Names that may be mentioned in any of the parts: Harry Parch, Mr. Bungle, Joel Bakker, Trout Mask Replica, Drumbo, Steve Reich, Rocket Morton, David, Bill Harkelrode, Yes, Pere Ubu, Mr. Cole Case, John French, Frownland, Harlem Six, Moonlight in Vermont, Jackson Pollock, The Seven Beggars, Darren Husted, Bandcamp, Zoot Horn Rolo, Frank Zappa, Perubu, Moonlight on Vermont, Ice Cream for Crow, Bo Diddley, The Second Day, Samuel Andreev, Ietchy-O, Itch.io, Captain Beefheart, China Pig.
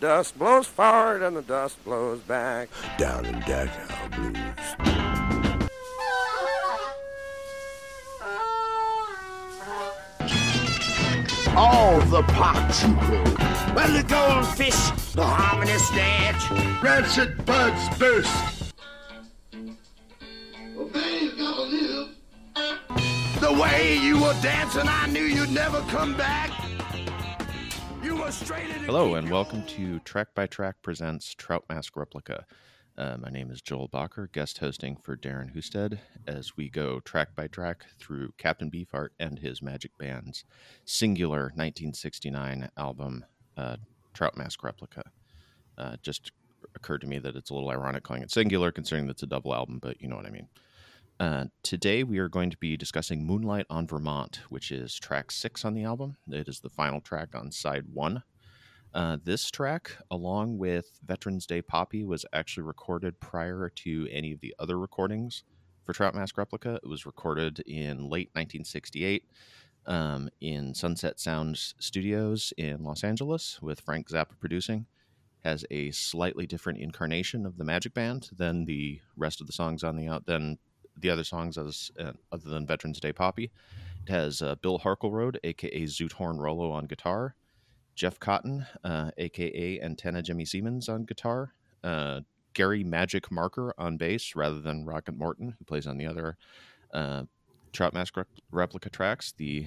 the dust blows forward and the dust blows back. Down in Deckhouse Blues. All the popsicle. Well, the goldfish, the harmonious dance, rancid buds burst. Well, baby's gonna live. The way you were dancing, I knew you'd never come back. Hello and welcome to Track by Track presents Trout Mask Replica. My name is Joel Bakker, guest hosting for Darren Husted as we go track by track through Captain Beefheart and his Magic Band's singular 1969 album, Trout Mask Replica. Just occurred to me that it's a little ironic calling it singular considering that's a double album, but you know what I mean. Today we are going to be discussing Moonlight on Vermont, which is track 6 on the album. It is the final track on side 1. This track, along with Veterans Day Poppy, was actually recorded prior to any of the other recordings for Trout Mask Replica. It was recorded in late 1968 in Sunset Sound Studios in Los Angeles with Frank Zappa producing. Has a slightly different incarnation of the Magic Band than the rest of the songs on the out then. The other songs other than Veterans Day Poppy. It has Bill Harkelrode, a.k.a. Zoot Horn Rolo on guitar, Jeff Cotton, a.k.a. Antennae Jimmy Semens on guitar, Gary Magic Marker on bass rather than Rocket Morton, who plays on the other Trout Mask Replica tracks, the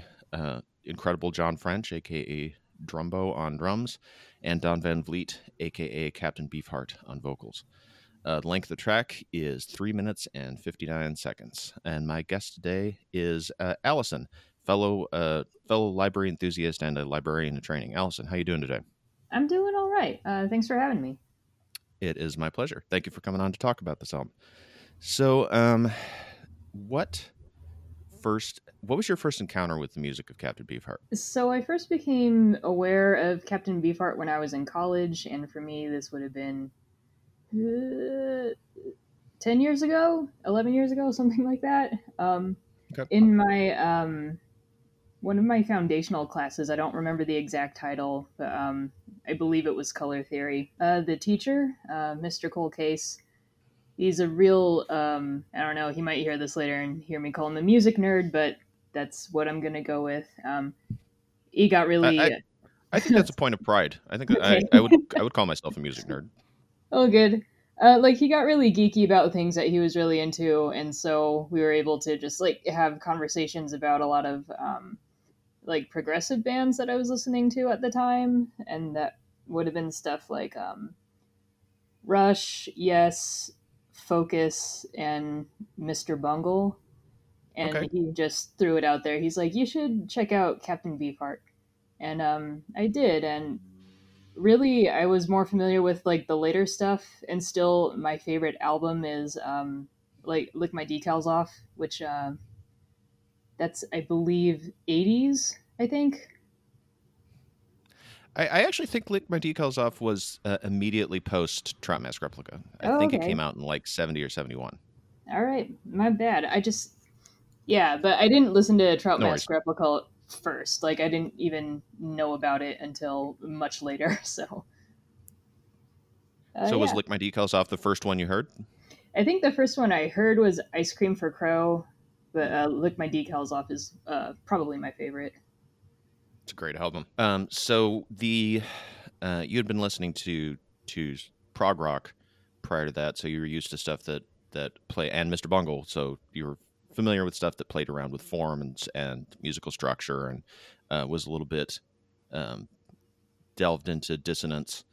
incredible John French, a.k.a. Drumbo on drums, and Don Van Vliet, a.k.a. Captain Beefheart on vocals. The length of the track is 3 minutes and 59 seconds. And my guest today is Allison, fellow library enthusiast and a librarian in training. Allison, how are you doing today? I'm doing all right. Thanks for having me. It is my pleasure. Thank you for coming on to talk about this album. So what was your first encounter with the music of Captain Beefheart? So I first became aware of Captain Beefheart when I was in college. And for me, this would have been 10 years ago, 11 years ago, something like that. Okay. In my one of my foundational classes, I don't remember the exact title, but I believe it was color theory. The teacher, Mr. Cole Case, he's a real, I don't know, he might hear this later and hear me call him a music nerd, but that's what I'm going to go with. He got really... I think that's a point of pride. I think okay. I would call myself a music nerd. Oh, good. He got really geeky about things that he was really into, and so we were able to just, have conversations about a lot of, progressive bands that I was listening to at the time, and that would have been stuff like Rush, Yes, Focus, and Mr. Bungle, and okay. He just threw it out there. He's like, you should check out Captain Beefheart, and I did, and... Really, I was more familiar with the later stuff, and still my favorite album is Lick My Decals Off, which that's, I believe, 80s, I think. I actually think Lick My Decals Off was immediately post Trout Mask Replica. I think it came out in 70 or 71. All right, my bad. But I didn't listen to Trout Mask Replica first. I didn't even know about it until much later. So was Lick My Decals Off the first one you heard? I think the first one I heard was Ice Cream for Crow, but Lick My Decals Off is probably my favorite. It's a great album. So the you had been listening to prog rock prior to that, so you were used to stuff that play and Mr. Bungle, so you were familiar with stuff that played around with form and musical structure and was a little bit delved into dissonance.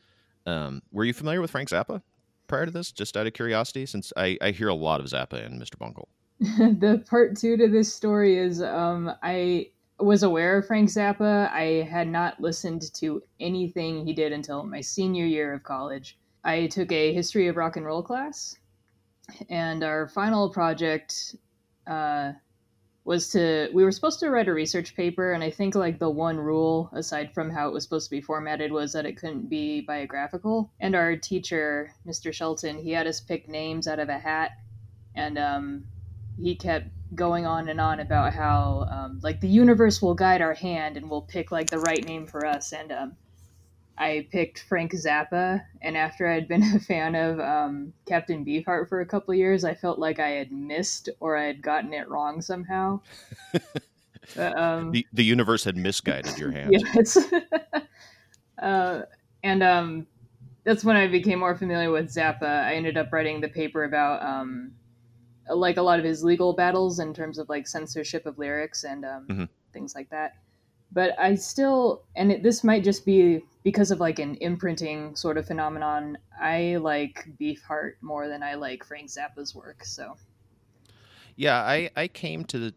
Were you familiar with Frank Zappa prior to this, just out of curiosity, since I hear a lot of Zappa and Mr. Bungle? The part 2 to this story is I was aware of Frank Zappa. I had not listened to anything he did until my senior year of college. I took a history of rock and roll class, and our final project... we were supposed to write a research paper, and I think the one rule aside from how it was supposed to be formatted was that it couldn't be biographical. And our teacher, Mr. Shelton, he had us pick names out of a hat, and he kept going on and on about how the universe will guide our hand and will pick the right name for us. And I picked Frank Zappa, and after I'd been a fan of Captain Beefheart for a couple of years, I felt like I had missed or I had gotten it wrong somehow. The universe had misguided your hands. Yes. And that's when I became more familiar with Zappa. I ended up writing the paper about like a lot of his legal battles in terms of like censorship of lyrics and things like that. But I still, and this might just be because of like an imprinting sort of phenomenon, I like Beefheart more than I like Frank Zappa's work. So, yeah, I came to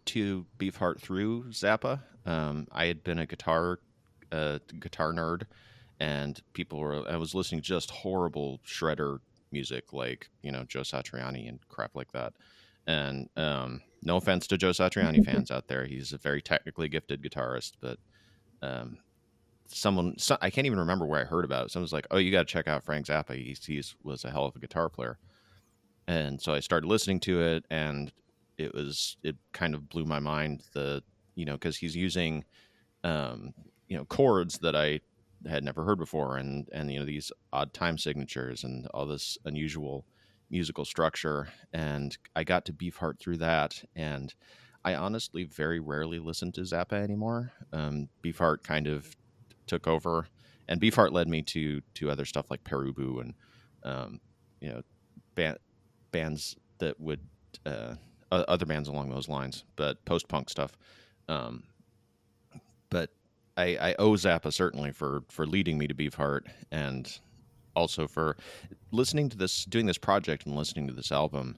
Beefheart through Zappa. I had been a guitar nerd, and I was listening to just horrible shredder music, like, you know, Joe Satriani and crap like that. And no offense to Joe Satriani fans out there, he's a very technically gifted guitarist, but I can't even remember where I heard about it. Someone's like, "Oh, you got to check out Frank Zappa. He was a hell of a guitar player." And so I started listening to it, and it kind of blew my mind. Because he's using chords that I had never heard before, and these odd time signatures and all this unusual musical structure. And I got to Beefheart through that, and I honestly very rarely listen to Zappa anymore. Beefheart kind of took over, and Beefheart led me to other stuff like Perubu and bands that would other bands along those lines, but post-punk stuff. But I owe Zappa certainly for leading me to Beefheart, and also for listening to this, doing this project and listening to this album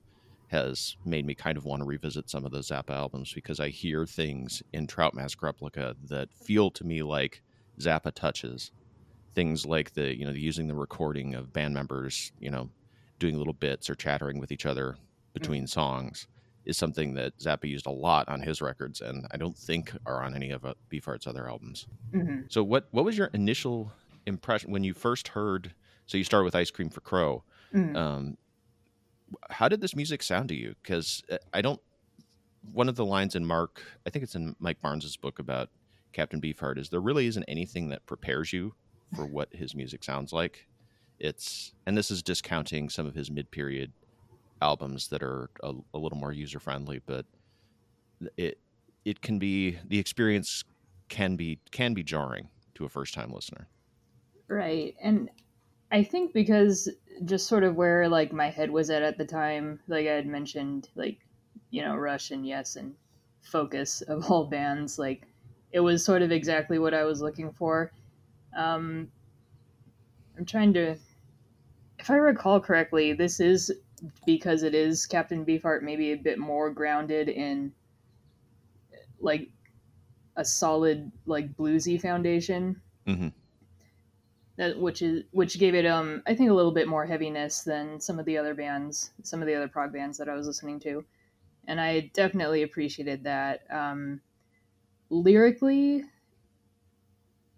has made me kind of want to revisit some of those Zappa albums, because I hear things in Trout Mask Replica that feel to me like Zappa touches. Things like using the recording of band members, doing little bits or chattering with each other between songs is something that Zappa used a lot on his records, and I don't think are on any of Beefheart's other albums. Mm-hmm. So what was your initial impression when you first heard? So you start with Ice Cream for Crow. Mm. How did this music sound to you? Because one of the lines in I think it's in Mike Barnes's book about Captain Beefheart, is there really isn't anything that prepares you for what his music sounds like. And this is discounting some of his mid-period albums that are a little more user-friendly, but it can be, the experience can be jarring to a first-time listener. Right. And I think because just sort of where like my head was at the time, like I had mentioned, like, Rush and Yes and Focus of all bands, like it was sort of exactly what I was looking for. I'm trying to, if I recall correctly, this is because it is Captain Beefheart, maybe a bit more grounded in like a solid, like bluesy foundation. Mm-hmm. Which gave it I think a little bit more heaviness than some of the other prog bands that I was listening to, and I definitely appreciated that. Lyrically,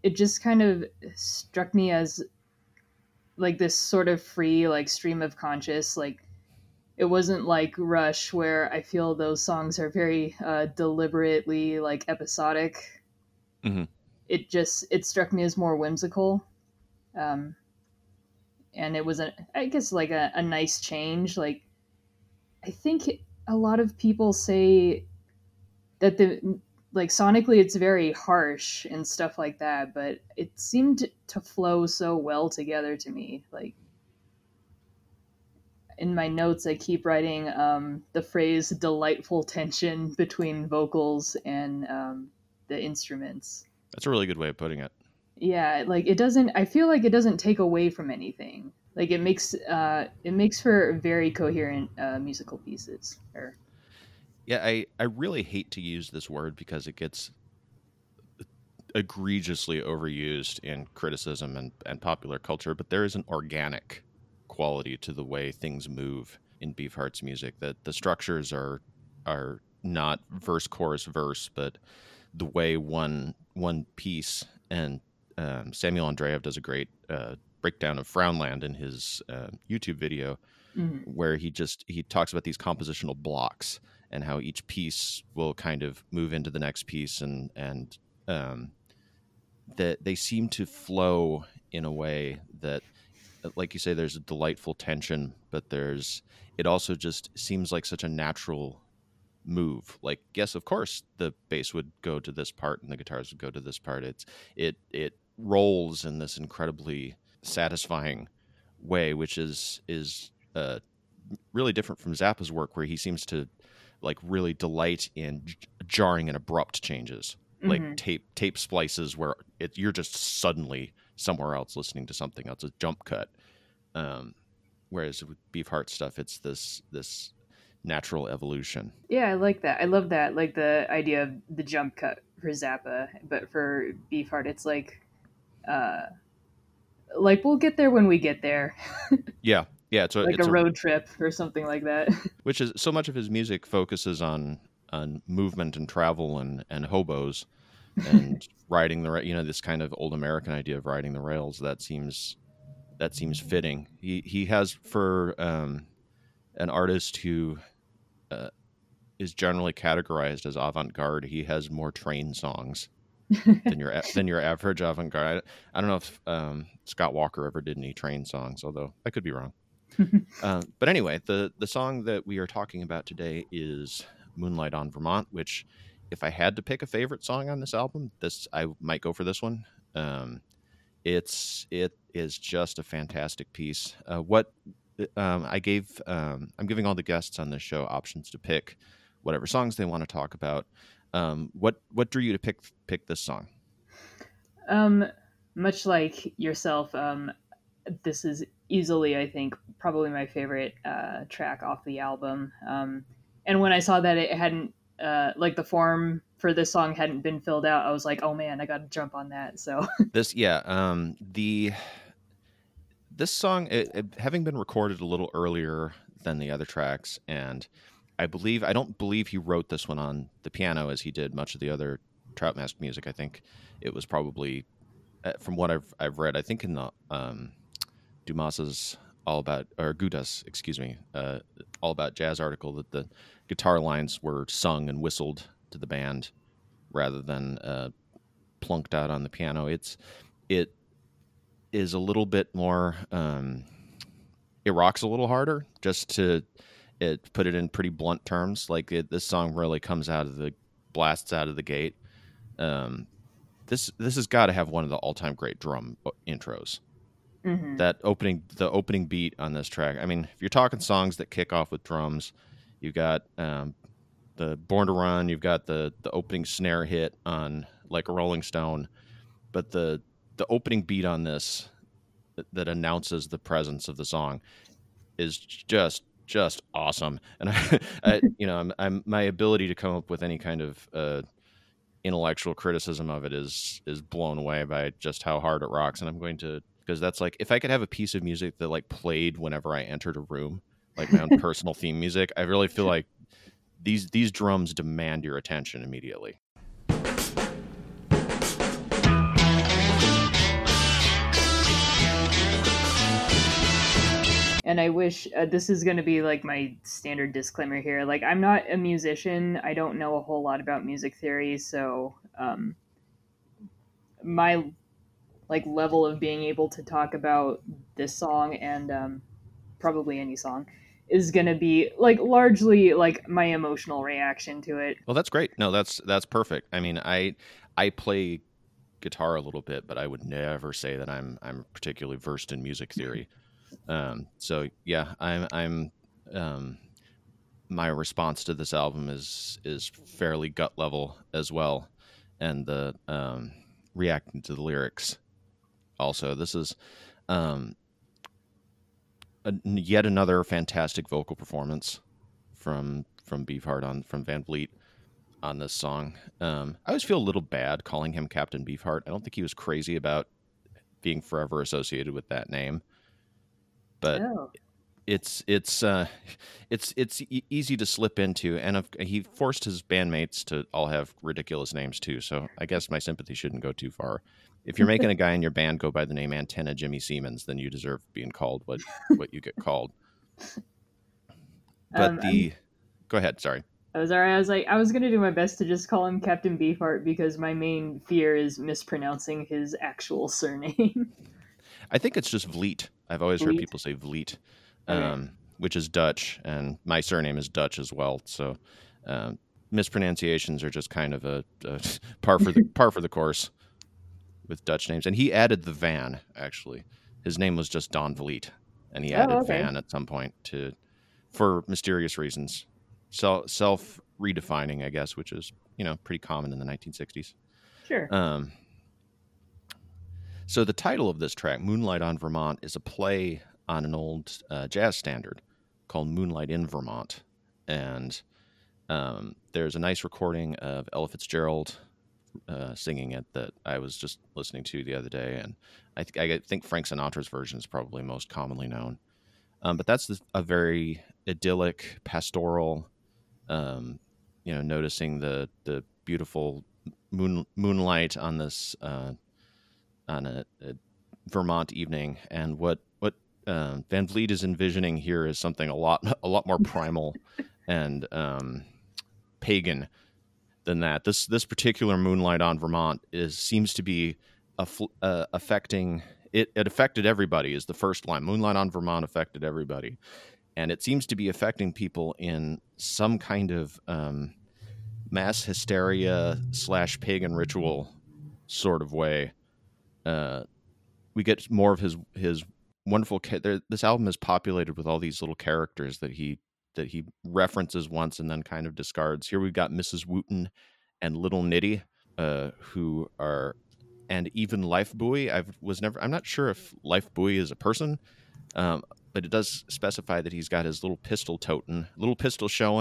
it just kind of struck me as like this sort of free like stream of conscious. Like it wasn't like Rush, where I feel those songs are very deliberately like episodic. Mm-hmm. It struck me as more whimsical. And it was I guess like a nice change. Like, I think a lot of people say that sonically it's very harsh and stuff like that, but it seemed to flow so well together to me. Like in my notes, I keep writing, the phrase delightful tension between vocals and, the instruments. That's a really good way of putting it. Yeah, like I feel like it doesn't take away from anything. Like it makes for very coherent musical pieces. Yeah, I really hate to use this word because it gets egregiously overused in criticism and popular culture, but there is an organic quality to the way things move in Beefheart's music, that the structures are not verse, chorus, verse, but the way one piece. And Samuel Andreev does a great breakdown of Frownland in his YouTube video, mm-hmm. where he talks about these compositional blocks and how each piece will kind of move into the next piece, and that they seem to flow in a way that, like you say, there's a delightful tension, but it also just seems like such a natural move. Like, yes, of course the bass would go to this part and the guitars would go to this part. It rolls in this incredibly satisfying way, which is really different from Zappa's work, where he seems to like really delight in jarring and abrupt changes, mm-hmm. like tape splices where you're just suddenly somewhere else listening to something else, a jump cut. Whereas with Beefheart stuff, it's this natural evolution. Yeah, I like that. I love that. Like the idea of the jump cut for Zappa, but for Beefheart, it's like we'll get there when we get there. Yeah. It's like a road trip or something like that. Which is so much of his music focuses on movement and travel and hobos and riding the, this kind of old American idea of riding the rails. That seems fitting. He has for an artist who is generally categorized as avant-garde. He has more train songs than your average avant-garde. I don't know if Scott Walker ever did any train songs, although I could be wrong. But anyway, the song that we are talking about today is Moonlight on Vermont, which if I had to pick a favorite song on this album, I might go for this one. It is just a fantastic piece. I'm giving all the guests on this show options to pick whatever songs they want to talk about. What drew you to pick this song? Much like yourself, this is easily, I think, probably my favorite track off the album. And when I saw that it hadn't, like the form for this song hadn't been filled out, I was like, oh man, I got to jump on that. So this song, it having been recorded a little earlier than the other tracks, and I don't believe he wrote this one on the piano as he did much of the other Trout Mask music. I think it was probably, from what I've read, I think in the Dumas's All About Jazz article, that the guitar lines were sung and whistled to the band rather than plunked out on the piano. It is a little bit more, it rocks a little harder, just to put it in pretty blunt terms. Like this song really comes out of the blasts out of the gate. This has got to have one of the all-time great drum intros. Mm-hmm. That opening beat on this track. I mean, if you're talking songs that kick off with drums, you've got the Born to Run, you've got the opening snare hit on Like a Rolling Stone, but the opening beat on this that announces the presence of the song is just awesome. And I'm my ability to come up with any kind of intellectual criticism of it is blown away by just how hard it rocks. And I'm going to. Because that's like, if I could have a piece of music that like played whenever I entered a room, like my own personal theme music, I really feel like these drums demand your attention immediately. And I wish this is going to be like my standard disclaimer here. Like, I'm not a musician. I don't know a whole lot about music theory. So my level of being able to talk about this song and probably any song is going to be like largely like my emotional reaction to it. Well, that's great. No, that's perfect. I mean, I play guitar a little bit, but I would never say that I'm particularly versed in music theory. So yeah, I'm my response to this album is fairly gut level as well. And the reacting to the lyrics. Also, this is yet another fantastic vocal performance from Beefheart from Van Vliet on this song. I always feel a little bad calling him Captain Beefheart. I don't think he was crazy about being forever associated with that name, but it's easy to slip into. And he forced his bandmates to all have ridiculous names too. So I guess my sympathy shouldn't go too far. If you're making a guy in your band go by the name Antennae Jimmy Semens, then you deserve being called what you get called. But go ahead. Sorry. I was all right. I was like, I was going to do my best to just call him Captain Beefheart because my main fear is mispronouncing his actual surname. I think it's just Vliet. I've always heard people say Vliet, which is Dutch, and my surname is Dutch as well. So mispronunciations are just kind of a par for the course with Dutch names. And he added the Van, actually. His name was just Don Vliet, and he added Van at some point for mysterious reasons. So self-redefining, I guess, which is, pretty common in the 1960s. Sure. So the title of this track, Moonlight on Vermont, is a play on an old jazz standard called Moonlight in Vermont. And there's a nice recording of Ella Fitzgerald singing it that I was just listening to the other day. And I think Frank Sinatra's version is probably most commonly known. But that's a very idyllic, pastoral, noticing the beautiful moonlight on this on a Vermont evening, and what Van Vliet is envisioning here is something a lot more primal and pagan than that. This particular Moonlight on Vermont seems to be affecting it. It affected everybody is the first line. Moonlight on Vermont affected everybody, and it seems to be affecting people in some kind of mass hysteria / pagan ritual sort of way. We get more of his wonderful. This album is populated with all these little characters that he references once and then kind of discards. Here we've got Mrs. Wooten and Little Nitty, who are, and even Life Buoy. I'm not sure if Life Buoy is a person, but it does specify that he's got his little pistol showing,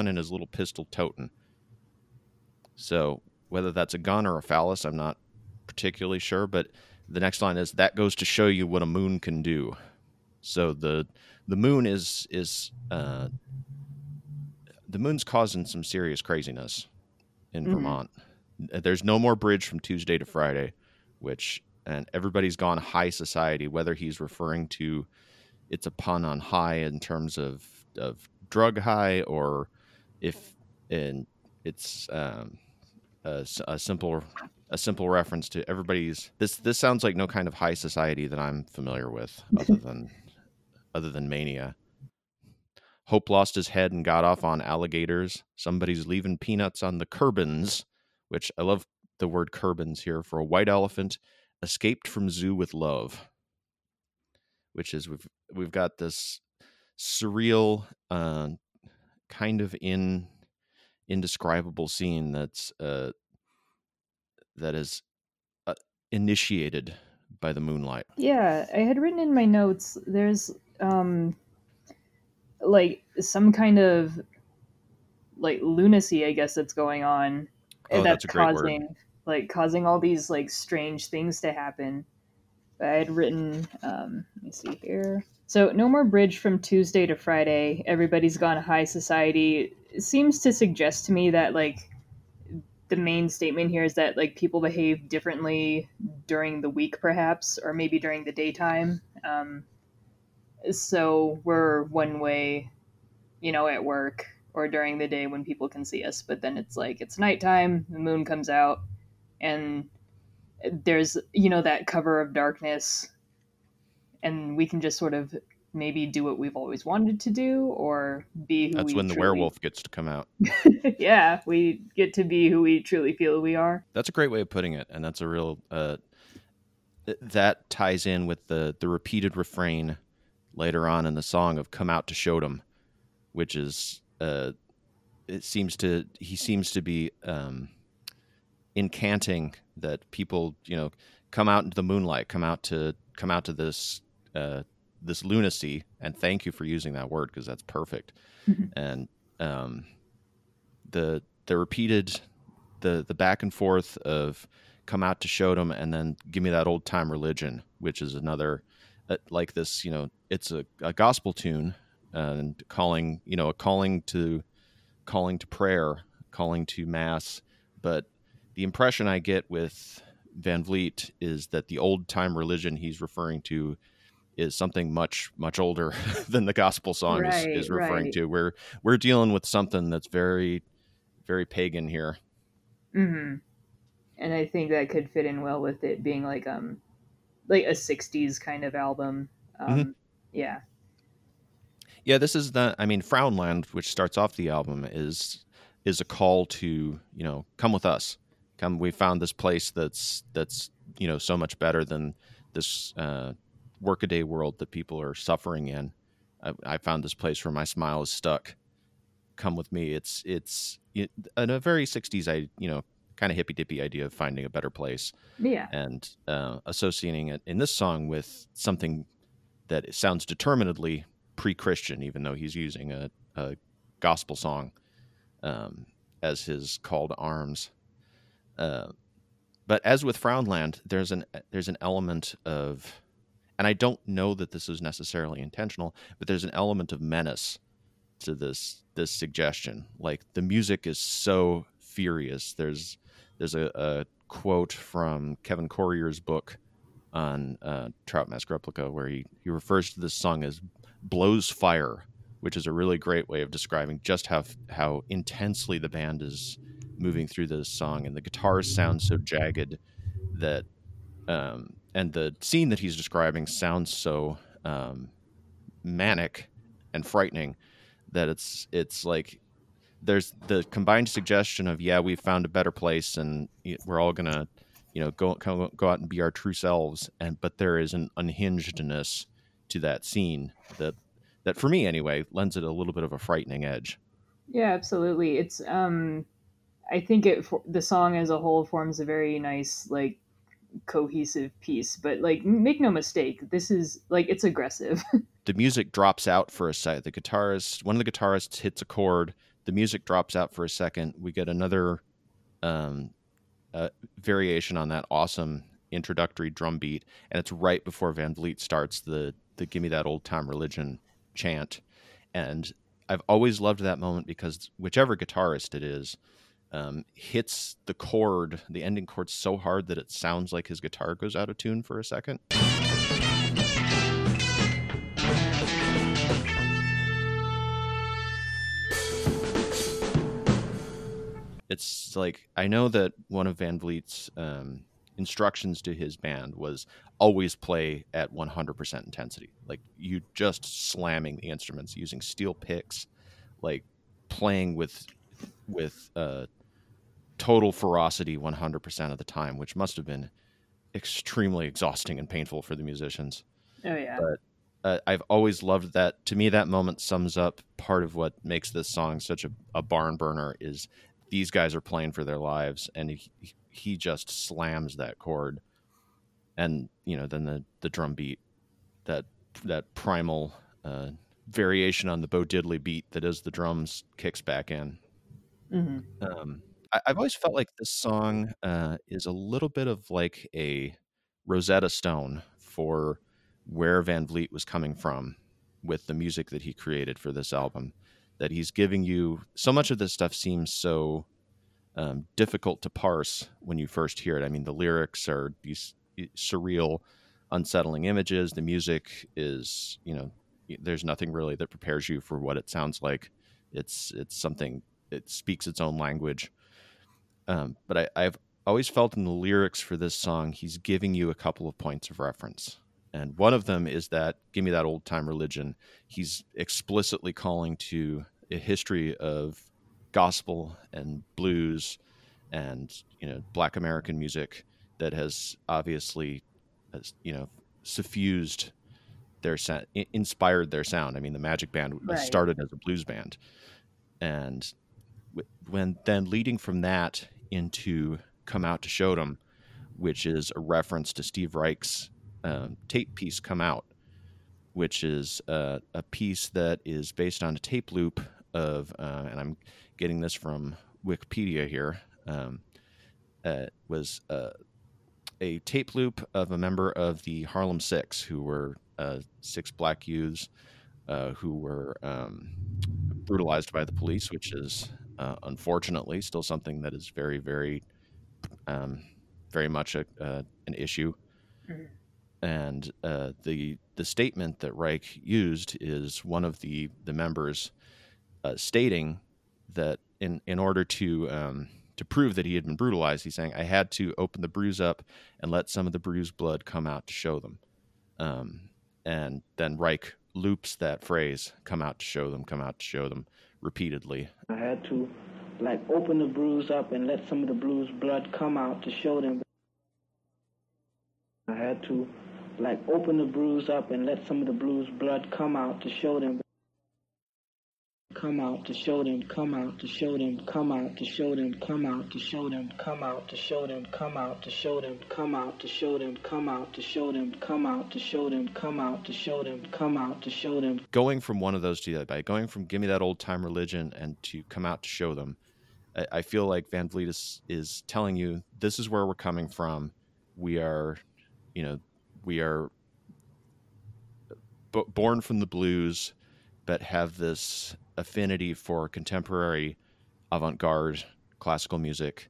and his little pistol totin'. So whether that's a gun or a phallus, I'm not particularly sure, but. The next line is, that goes to show you what a moon can do. So the moon is the moon's causing some serious craziness in Vermont. There's no more bridge from Tuesday to Friday, and everybody's gone high society, whether he's referring to, it's a pun on high in terms of drug high, or it's a simple reference to everybody's. This sounds like no kind of high society that I'm familiar with, other than mania. Hope lost his head and got off on alligators. Somebody's leaving peanuts on the curbins, which I love the word curbins here, for a white elephant escaped from zoo with love, which is we've got this surreal, kind of indescribable scene that's that is initiated by the moonlight. Yeah, I had written in my notes, there's some kind of lunacy, I guess, that's going on. Oh, that's a great word. Causing all these strange things to happen. I had written, let me see here. So no more bridge from Tuesday to Friday. Everybody's gone high society. It seems to suggest to me that the main statement here is that people behave differently during the week, perhaps, or maybe during the daytime. So we're one way, at work or during the day when people can see us, but then it's it's nighttime, the moon comes out, and there's, that cover of darkness, and we can just sort of maybe do what we've always wanted to do, or be who we truly... That's when the werewolf gets to come out. Yeah, we get to be who we truly feel we are. That's a great way of putting it, and that's a real... that ties in with the repeated refrain later on in the song of come out to show them, which is... He seems to be incanting that people, come out into the moonlight, come out to this... this lunacy, and thank you for using that word, because that's perfect. And the repeated the back and forth of come out to show them, and then give me that old time religion, which is another this, it's a gospel tune, and calling, a calling to prayer, calling to mass. But the impression I get with Van Vliet is that the old time religion he's referring to is something much, much older than the gospel song is referring to. We're dealing with something that's very, very pagan here. Mm-hmm. And I think that could fit in well with it being like a 60s kind of album. Yeah. Yeah, this is the, I mean, Frownland, which starts off the album, is a call to, you know, come with us. Come, we found this place that's, you know, so much better than this workaday world that people are suffering in. I found this place where my smile is stuck. Come with me. It's a very 60s, kind of hippy dippy idea of finding a better place. Yeah. And associating it in this song with something that sounds determinedly pre-Christian, even though he's using a gospel song as his call to arms. But as with Frownland, there's an element of, and I don't know that this is necessarily intentional, but there's an element of menace to this suggestion. Like, the music is so furious. There's a quote from Kevin Corrier's book on Trout Mask Replica where he refers to this song as blows fire, which is a really great way of describing just how intensely the band is moving through this song, and the guitars sound so jagged that and the scene that he's describing sounds so manic and frightening that it's like there's the combined suggestion of, yeah, we found a better place and we're all gonna go out and be our true selves, but there is an unhingedness to that scene that for me anyway lends it a little bit of a frightening edge. Yeah, absolutely. It's I think the song as a whole forms a very nice, like, cohesive piece, but, like, make no mistake, this is, like, it's aggressive. The music drops out for a second. One of the guitarists hits a chord, the music drops out for a second, we get another variation on that awesome introductory drum beat, and it's right before Van Vliet starts the Give Me That Old Time Religion chant. And I've always loved that moment because whichever guitarist it is, hits the chord, the ending chord, so hard that it sounds like his guitar goes out of tune for a second. It's like, I know that one of Van Vliet's instructions to his band was always play at 100% intensity. Like, you just slamming the instruments, using steel picks, like playing with total ferocity 100% of the time, which must have been extremely exhausting and painful for the musicians. Oh yeah. But I've always loved that. To me, that moment sums up part of what makes this song such a barn burner is these guys are playing for their lives, and he just slams that chord. And, you know, then the drum beat, that primal variation on the Bo Diddley beat that is the drums kicks back in. Mm-hmm. I've always felt like this song is a little bit of like a Rosetta Stone for where Van Vliet was coming from with the music that he created for this album, that he's giving you so much of this stuff seems so difficult to parse when you first hear it. I mean, the lyrics are these surreal, unsettling images. The music is, there's nothing really that prepares you for what it sounds like. It's something. It speaks its own language. But I've always felt in the lyrics for this song, he's giving you a couple of points of reference. And one of them is that, give me that old time religion. He's explicitly calling to a history of gospel and blues and, Black American music that has obviously, suffused their sound, inspired their sound. I mean, the Magic Band started as a blues band. And when then leading from that into Come Out to Show Them, which is a reference to Steve Reich's tape piece Come Out, which is a piece that is based on a tape loop of, and I'm getting this from Wikipedia here, was a tape loop of a member of the Harlem Six, who were 6 black youths who were brutalized by the police, which is... unfortunately, still something that is very, very, very much an issue. Mm-hmm. And the statement that Reich used is one of the members stating that in order to to prove that he had been brutalized, he sang, "I had to open the bruise up and let some of the bruised blood come out to show them." And then Reich loops that phrase, "Come out to show them, come out to show them," repeatedly. I had to, like, open the bruise up and let some of the bruised blood come out to show them. I had to, like, open the bruise up and let some of the bruised blood come out to show them. Come out to show them, come out to show them, come out to show them, come out to show them, come out to show them, come out to show them, come out to show them, come out to show them, come out to show them, come out to show them, come out to show them. Going from one of those to the other, by going from "Give Me That Old Time Religion" and to "Come Out to Show Them," I feel like Van Vliet is telling you, this is where we're coming from. We are, you know, we are born from the blues, but have this affinity for contemporary avant-garde classical music,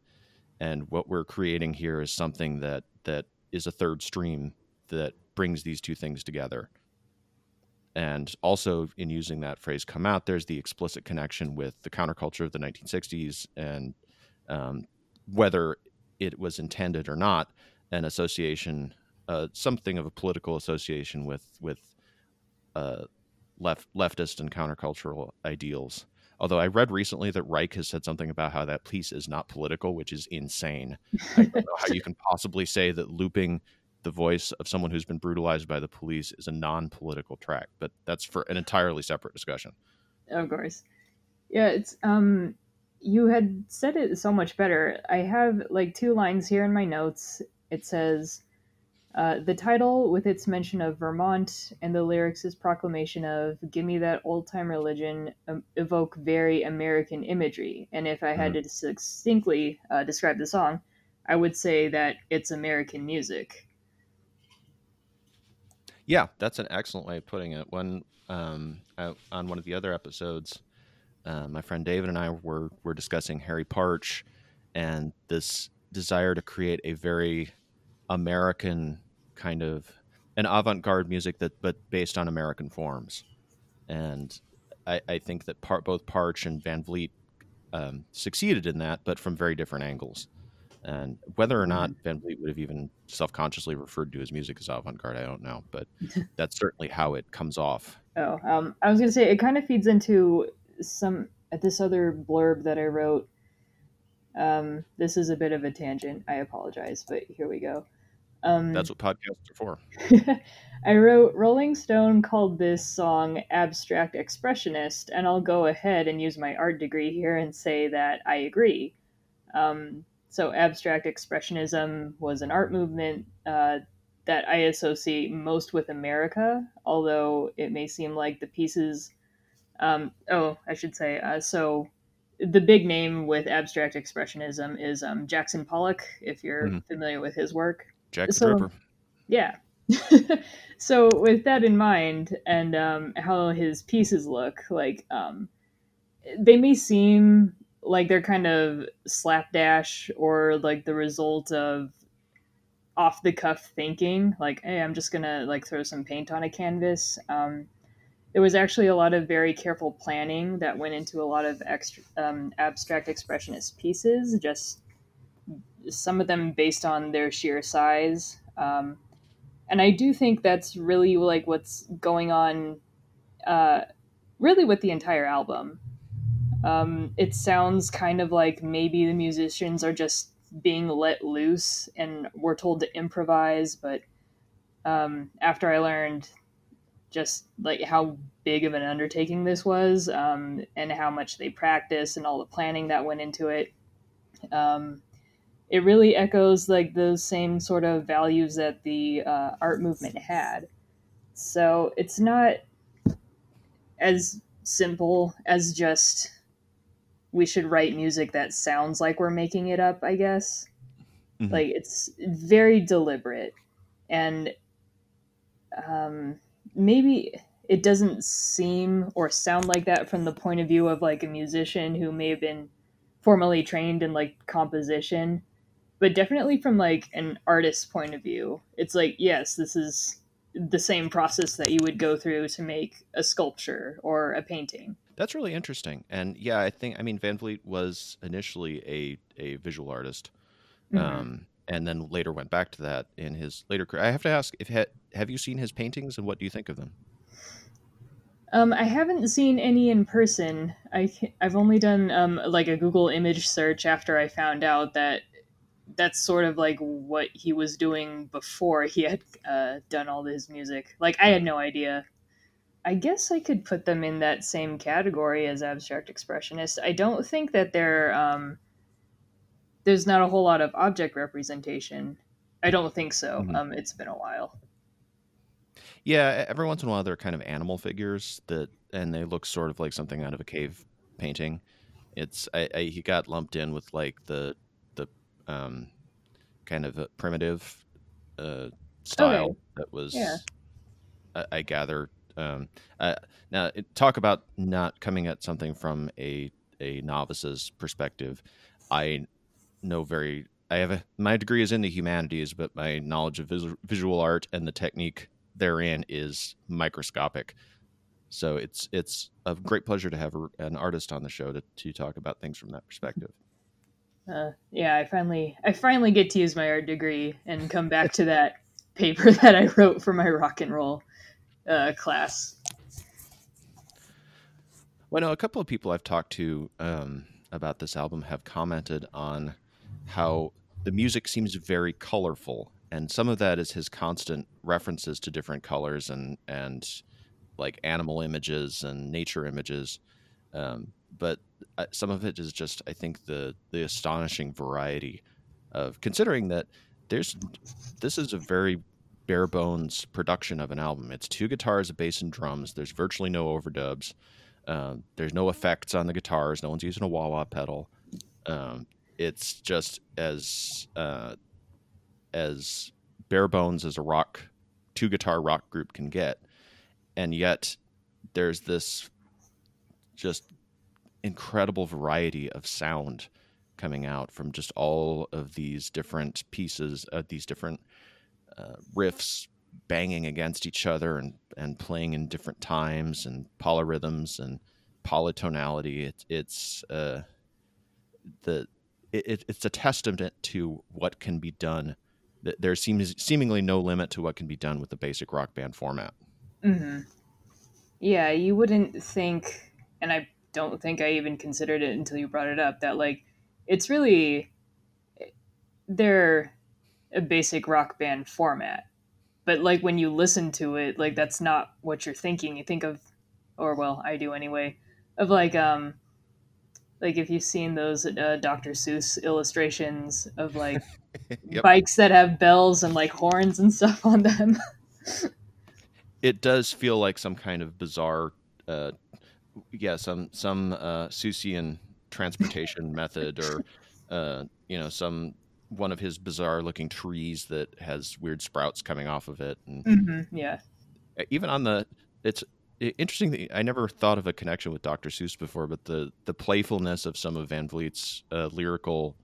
and what we're creating here is something that is a third stream that brings these two things together. And also, in using that phrase "come out," there's the explicit connection with the counterculture of the 1960s, and whether it was intended or not, an association, something of a political association with leftist and countercultural ideals. Although I read recently that Reich has said something about how that piece is not political, which is insane. I don't know how you can possibly say that looping the voice of someone who's been brutalized by the police is a non-political track, but that's for an entirely separate discussion. Of course. Yeah, it's you had said it so much better. I have like two lines here in my notes. It says, the title, with its mention of Vermont and the lyrics' proclamation of "Give me that old-time religion," evoke very American imagery. And if I had to succinctly describe the song, I would say that it's American music. Yeah, that's an excellent way of putting it. When on one of the other episodes, my friend David and I were discussing Harry Parch and this desire to create a very American kind of an avant-garde music but based on American forms. And I think that both Parch and Van Vliet succeeded in that, but from very different angles. And whether or not Van Vliet would have even self-consciously referred to his music as avant-garde, I don't know, but that's certainly how it comes off. I was going to say, it kind of feeds into this other blurb that I wrote. This is a bit of a tangent. I apologize, but here we go. That's what podcasts are for. I wrote, "Rolling Stone called this song abstract expressionist, and I'll go ahead and use my art degree here and say that I agree." So abstract expressionism was an art movement that I associate most with America, although it may seem like the pieces... so the big name with abstract expressionism is Jackson Pollock, if you're familiar with his work. Jack the Ripper. Yeah. So with that in mind, and how his pieces look, like they may seem like they're kind of slapdash or like the result of off-the-cuff thinking, like, hey, I'm just going to like throw some paint on a canvas. There was actually a lot of very careful planning that went into a lot of abstract expressionist pieces, just some of them based on their sheer size. And I do think that's really like what's going on really with the entire album. It sounds kind of like maybe the musicians are just being let loose and we're told to improvise. But after I learned just like how big of an undertaking this was, and how much they practiced and all the planning that went into it. It really echoes like those same sort of values that the art movement had. So it's not as simple as just, we should write music that sounds like we're making it up, I guess. Mm-hmm. Like it's very deliberate, and maybe it doesn't seem or sound like that from the point of view of like a musician who may have been formally trained in like composition, but definitely from like an artist's point of view, it's like, yes, this is the same process that you would go through to make a sculpture or a painting. That's really interesting. And yeah, I mean, Van Vliet was initially a visual artist, and then later went back to that in his later career. I have to ask, have you seen his paintings, and what do you think of them? I haven't seen any in person. I've only done like a Google image search after I found out that that's sort of like what he was doing before he had done all his music. Like, I had no idea. I guess I could put them in that same category as abstract expressionist. I don't think that they're there's not a whole lot of object representation. I don't think so. Mm-hmm. It's been a while. Yeah, every once in a while they're kind of animal figures and they look sort of like something out of a cave painting. He got lumped in with like the kind of a primitive style that was, I gather. Now, talk about not coming at something from a novice's perspective. My degree is in the humanities, but my knowledge of visual art and the technique therein is microscopic. So it's a great pleasure to have an artist on the show to talk about things from that perspective. I finally get to use my art degree and come back to that paper that I wrote for my rock and roll class. Well, no, a couple of people I've talked to about this album have commented on how the music seems very colorful. And some of that is his constant references to different colors and like animal images and nature images. But some of it is just, I think, the astonishing variety of, considering that this is a very bare bones production of an album. It's two guitars, a bass, and drums. There's virtually no overdubs. There's no effects on the guitars. No one's using a wah-wah pedal. It's just as bare bones as a rock, two guitar rock group can get. And yet there's this just incredible variety of sound coming out from just all of these different pieces, these different riffs banging against each other and playing in different times and polyrhythms and polytonality. It's a testament to what can be done. There seems seemingly no limit to what can be done with the basic rock band format. Mm-hmm. Yeah, you wouldn't think, and I don't think I even considered it until you brought it up, that like it's really, they're a basic rock band format. But like when you listen to it, like that's not what you're thinking. You think of, or well, I do anyway, of like if you've seen those Dr. Seuss illustrations of like yep. bikes that have bells and like horns and stuff on them. It does feel like some kind of bizarre, some Seussian transportation method, or some one of his bizarre looking trees that has weird sprouts coming off of it. And mm-hmm, yeah, even on it's interesting that I never thought of a connection with Dr. Seuss before, but the playfulness of some of Van Vliet's lyrical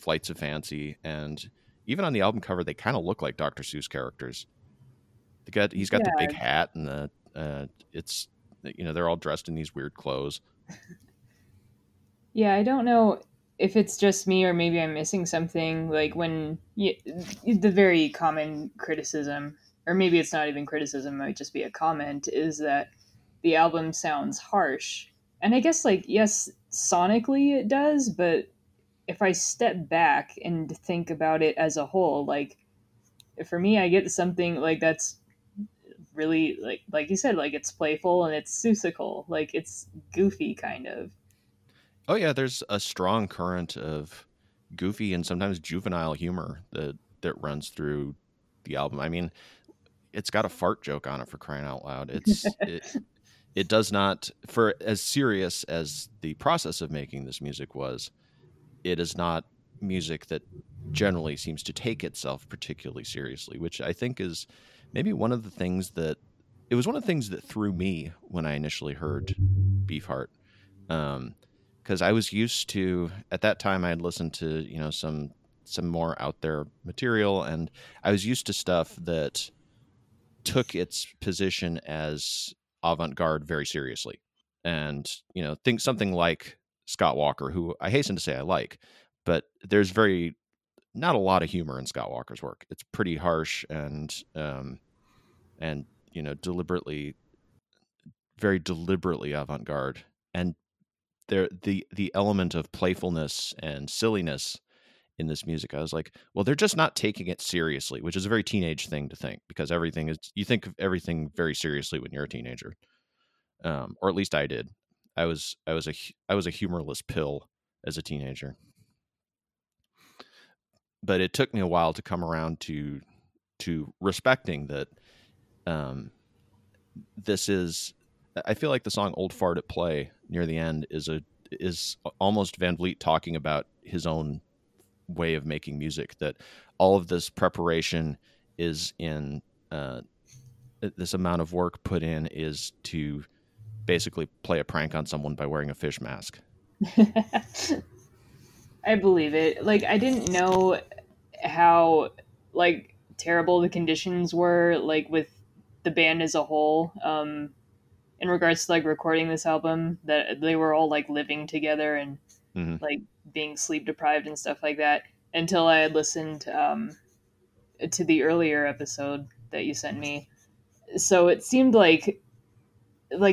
flights of fancy, and even on the album cover, they kind of look like Dr. Seuss characters. He's got the big hat, and they're all dressed in these weird clothes. Yeah, I don't know if it's just me or maybe I'm missing something. Like the very common criticism, or maybe it's not even criticism, it might just be a comment, is that the album sounds harsh. And I guess, like, yes, sonically it does, but if I step back and think about it as a whole, like, for me, I get something, like, that's really, like you said, like, it's playful and it's Seussical. Like, it's goofy, kind of. Oh, yeah, there's a strong current of goofy and sometimes juvenile humor that runs through the album. I mean, it's got a fart joke on it, for crying out loud. It does not, for as serious as the process of making this music was, it is not music that generally seems to take itself particularly seriously, which I think is maybe one of the things that threw me when I initially heard Beefheart. 'Cause I was used to, at that time I had listened to, some more out there material, and I was used to stuff that took its position as avant-garde very seriously. and, you know, think something like Scott Walker, who I hasten to say I like, but there's not a lot of humor in Scott Walker's work. It's pretty harsh and, you know, very deliberately avant-garde. And there, the element of playfulness and silliness in this music, I was like, well, they're just not taking it seriously, which is a very teenage thing to think, because you think of everything very seriously when you're a teenager. Or at least I did. I was a humorless pill as a teenager. But it took me a while to come around to respecting that. I feel like the song "Old Fart at Play" near the end is almost Van Vliet talking about his own way of making music, that all of this preparation is in this amount of work put in is to basically play a prank on someone by wearing a fish mask. I believe it. Like, I didn't know how, like, terrible the conditions were, like, with the band as a whole, in regards to, like, recording this album, that they were all, like, living together and mm-hmm. like being sleep deprived and stuff like that, until I had listened to the earlier episode that you sent me. So it seemed like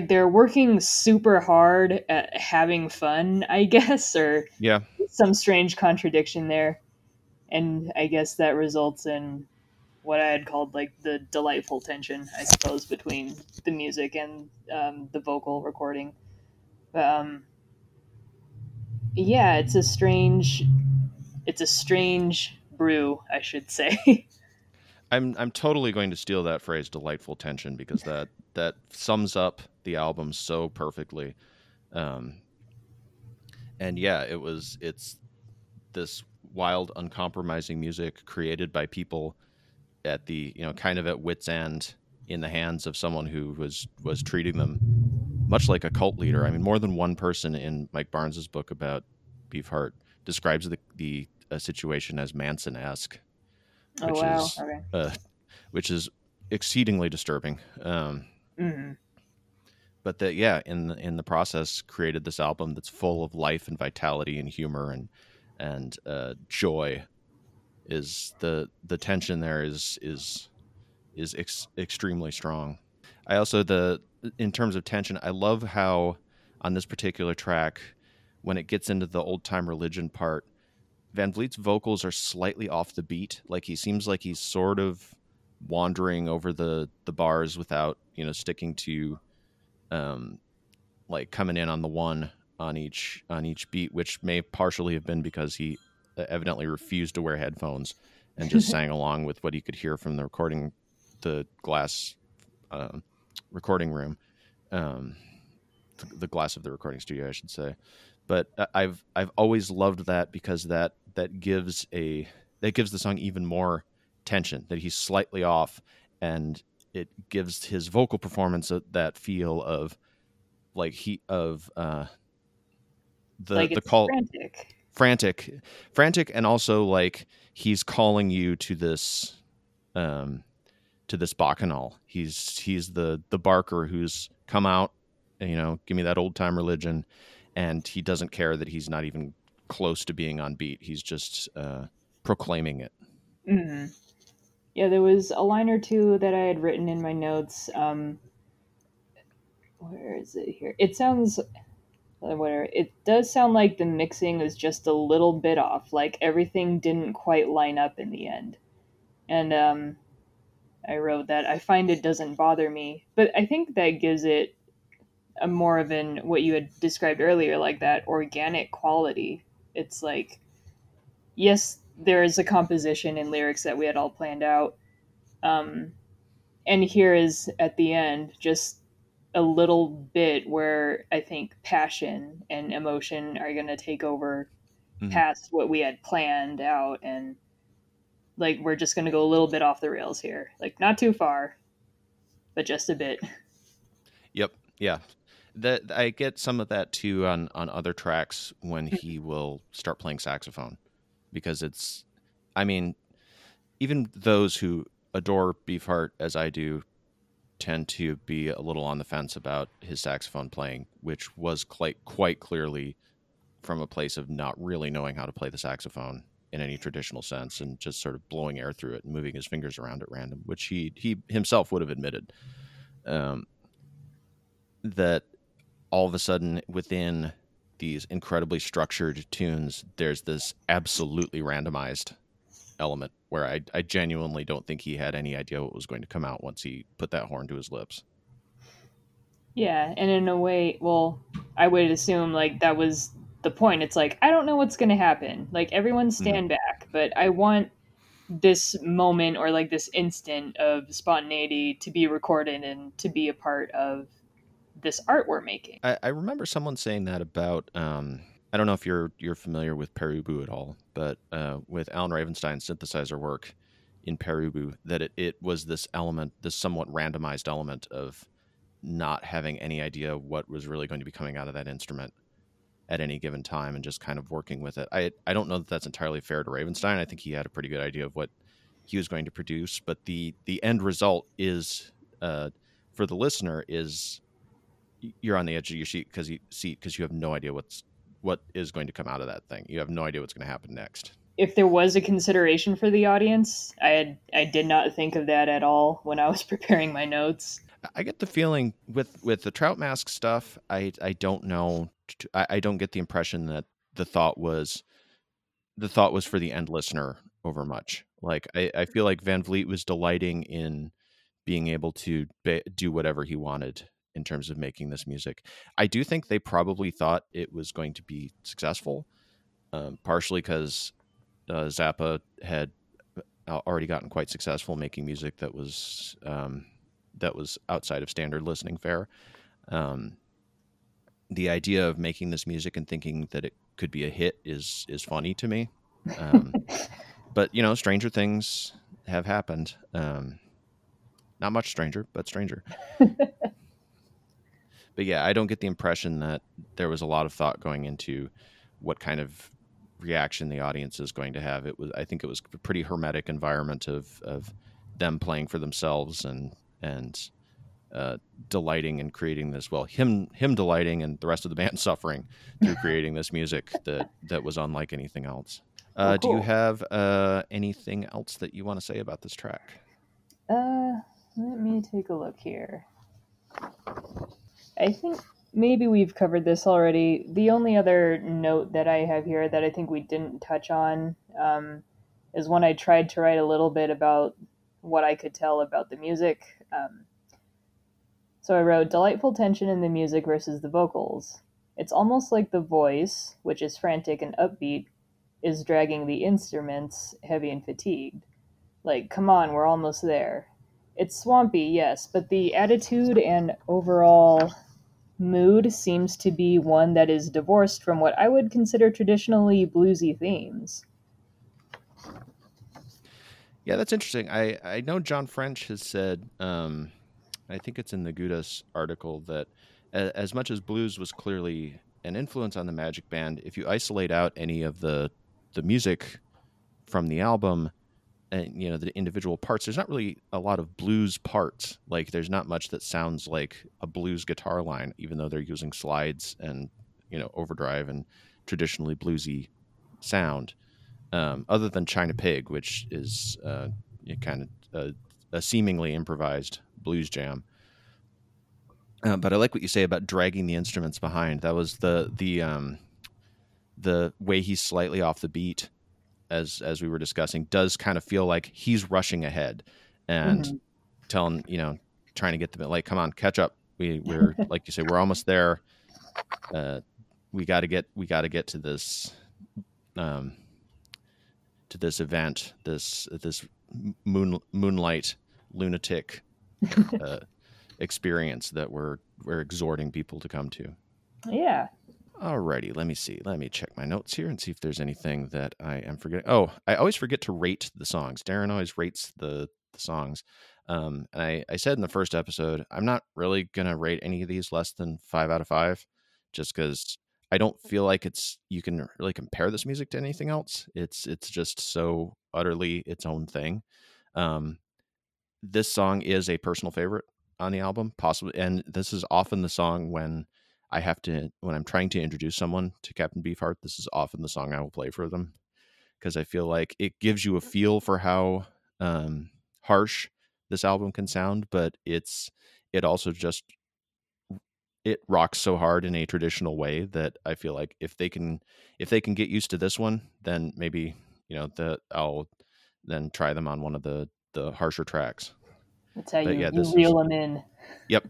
they're working super hard at having fun, I guess, or yeah, some strange contradiction there. And I guess that results in what I had called like the delightful tension, I suppose, between the music and the vocal recording. Yeah, it's a strange brew, I should say. I'm totally going to steal that phrase, delightful tension, because that sums up the album so perfectly. And yeah, it's this wild, uncompromising music created by people at the, you know, kind of at wit's end, in the hands of someone who was treating them much like a cult leader. I mean, more than one person in Mike Barnes's book about Beefheart describes the situation as Manson-esque. Which, oh, wow. Is, okay. Which is exceedingly disturbing. Mm-hmm. But that, yeah, in the process created this album that's full of life and vitality and humor and joy. Is the tension there is extremely strong. I also, in terms of tension, I love how on this particular track, when it gets into the old time religion part, Van Vliet's vocals are slightly off the beat. Like, he seems like he's sort of wandering over the bars without, you know, sticking to, like, coming in on the one on each beat, which may partially have been because he evidently refused to wear headphones and just sang along with what he could hear from the recording, the glass recording room, the glass of the recording studio, I should say. But I've always loved that, because that gives the song even more tension, that he's slightly off, and it gives his vocal performance that feel of like the call, frantic, and also like he's calling you to this bacchanal. He's the Barker who's come out, you know, give me that old time religion. And he doesn't care that he's not even close to being on beat. He's just proclaiming it. Mm-hmm. Yeah, there was a line or two that I had written in my notes. Where is it here? It sounds... whatever. It does sound like the mixing is just a little bit off. Like, everything didn't quite line up in the end. And I wrote that, I find it doesn't bother me. But I think that gives it a more of an, what you had described earlier, like that organic quality. It's like, yes, there is a composition and lyrics that we had all planned out. And here is at the end, just a little bit where I think passion and emotion are going to take over mm-hmm. past what we had planned out. And like, we're just going to go a little bit off the rails here. Like, not too far, but just a bit. Yep. Yeah. That I get some of that too on other tracks when he will start playing saxophone, because it's, I mean, even those who adore Beefheart as I do tend to be a little on the fence about his saxophone playing, which was quite clearly from a place of not really knowing how to play the saxophone in any traditional sense and just sort of blowing air through it and moving his fingers around at random, which he himself would have admitted. That all of a sudden within these incredibly structured tunes, there's this absolutely randomized element where I genuinely don't think he had any idea what was going to come out once he put that horn to his lips. Yeah, and in a way, well, I would assume like that was the point. It's like, I don't know what's going to happen. Like, everyone stand back, but I want this moment or like this instant of spontaneity to be recorded and to be a part of this art we're making. I remember someone saying that about, I don't know if you're familiar with Pere Ubu at all, but with Alan Ravenstein's synthesizer work in Pere Ubu, that it was this element, this somewhat randomized element of not having any idea what was really going to be coming out of that instrument at any given time and just kind of working with it. I don't know that that's entirely fair to Ravenstein. I think he had a pretty good idea of what he was going to produce, but the end result is, for the listener, is you're on the edge of your seat because you have no idea what is going to come out of that thing. You have no idea what's going to happen next. If there was a consideration for the audience, I did not think of that at all when I was preparing my notes. I get the feeling with the Trout Mask stuff, I don't know. I don't get the impression that the thought was for the end listener over much. Like, I feel like Van Vliet was delighting in being able to do whatever he wanted in terms of making this music. I do think they probably thought it was going to be successful, partially because Zappa had already gotten quite successful making music that was outside of standard listening fare. The idea of making this music and thinking that it could be a hit is funny to me. But, you know, stranger things have happened. Not much stranger, but stranger. But yeah, I don't get the impression that there was a lot of thought going into what kind of reaction the audience is going to have. I think it was a pretty hermetic environment of them playing for themselves and delighting in creating this. Well, him delighting and the rest of the band suffering through creating this music that was unlike anything else. Oh, cool. Do you have anything else that you want to say about this track? Let me take a look here. I think maybe we've covered this already. The only other note that I have here that I think we didn't touch on is when I tried to write a little bit about what I could tell about the music. So I wrote, delightful tension in the music versus the vocals. It's almost like the voice, which is frantic and upbeat, is dragging the instruments, heavy and fatigued. Like, come on, we're almost there. It's swampy, yes, but the attitude and overall mood seems to be one that is divorced from what I would consider traditionally bluesy themes. Yeah, that's interesting. I know John French has said, I think it's in the Gudas article, that as much as blues was clearly an influence on the Magic Band, if you isolate out any of the music from the album, and, you know, the individual parts, there's not really a lot of blues parts. Like, there's not much that sounds like a blues guitar line, even though they're using slides and, you know, overdrive and traditionally bluesy sound, other than China Pig, which is kind of a seemingly improvised blues jam. But I like what you say about dragging the instruments behind. That was the way he's slightly off the beat, as we were discussing, does kind of feel like he's rushing ahead and telling, you know, trying to get them, like, come on, catch up. We're like you say, we're almost there. We got to get to this event, this moonlight lunatic experience that we're exhorting people to come to. Yeah. Alrighty, let me see. Let me check my notes here and see if there's anything that I am forgetting. Oh, I always forget to rate the songs. Darren always rates the songs. And I said in the first episode, I'm not really going to rate any of these less than 5 out of 5, just because I don't feel like you can really compare this music to anything else. It's just so utterly its own thing. This song is a personal favorite on the album, possibly. And this is often the song when I have to, when I'm trying to introduce someone to Captain Beefheart, this is often the song I will play for them, because I feel like it gives you a feel for how harsh this album can sound, but it also just, it rocks so hard in a traditional way that I feel like if they can get used to this one, then maybe, you know, I'll then try them on one of the harsher tracks. That's how you reel them in. Yep.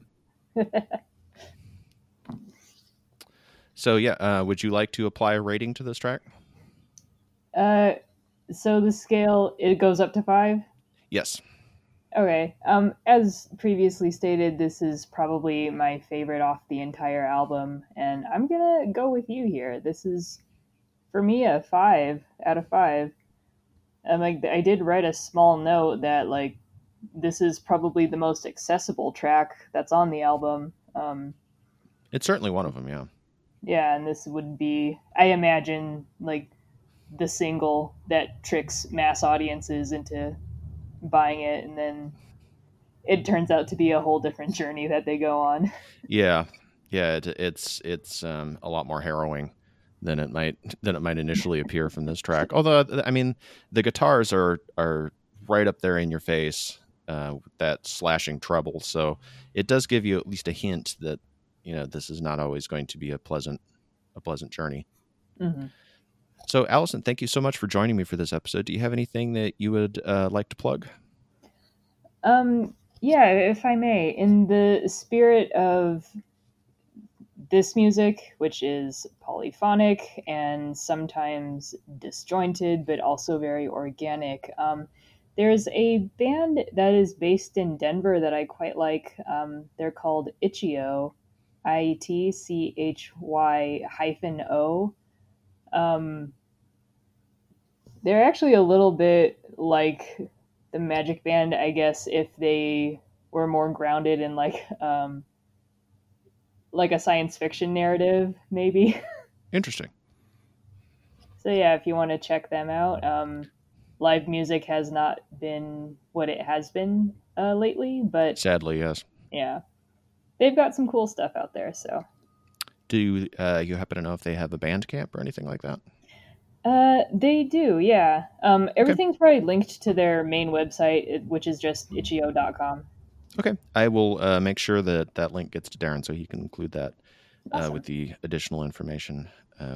So yeah, would you like to apply a rating to this track? So the scale, it goes up to 5? Yes. Okay. As previously stated, this is probably my favorite off the entire album, and I'm gonna go with you here. This is, for me, a 5 out of 5. I did write a small note that this is probably the most accessible track that's on the album. It's certainly one of them, yeah. Yeah, and this would be, I imagine, the single that tricks mass audiences into buying it, and then it turns out to be a whole different journey that they go on. Yeah, it's a lot more harrowing than it might initially appear from this track. Although, I mean, the guitars are right up there in your face, with that slashing treble, so it does give you at least a hint that, you know, this is not always going to be a pleasant journey. Mm-hmm. So, Allison, thank you so much for joining me for this episode. Do you have anything that you would like to plug? Yeah, if I may. In the spirit of this music, which is polyphonic and sometimes disjointed, but also very organic, there's a band that is based in Denver that I quite like. They're called Itch.io, IETCHY-O. They're actually a little bit like the Magic Band, I guess, if they were more grounded in like a science fiction narrative, maybe. Interesting. So yeah, if you want to check them out, live music has not been what it has been lately, but sadly, yes. Yeah. They've got some cool stuff out there, so. Do you happen to know if they have a Bandcamp or anything like that? They do, yeah. Everything's probably linked to their main website, which is just itch.io.com. Okay. I will make sure that link gets to Darren so he can include that awesome. With the additional information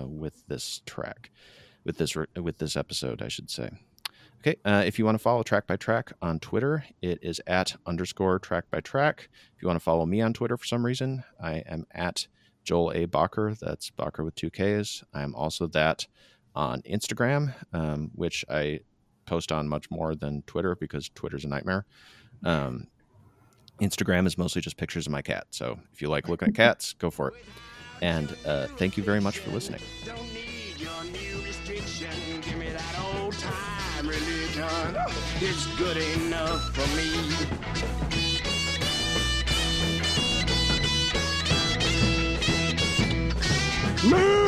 with this track, with this episode, I should say. Okay. If you want to follow Track by Track on Twitter, it is @_trackbytrack. If you want to follow me on Twitter for some reason, I am @ Joel A. Bakker. That's Bakker with 2 Ks. I'm also that on Instagram, which I post on much more than Twitter because Twitter's a nightmare. Instagram is mostly just pictures of my cat. So if you like looking at cats, go for it. And thank you very much for listening. Don't need your new restriction. Give me that old time religion. It's good enough for me. Move!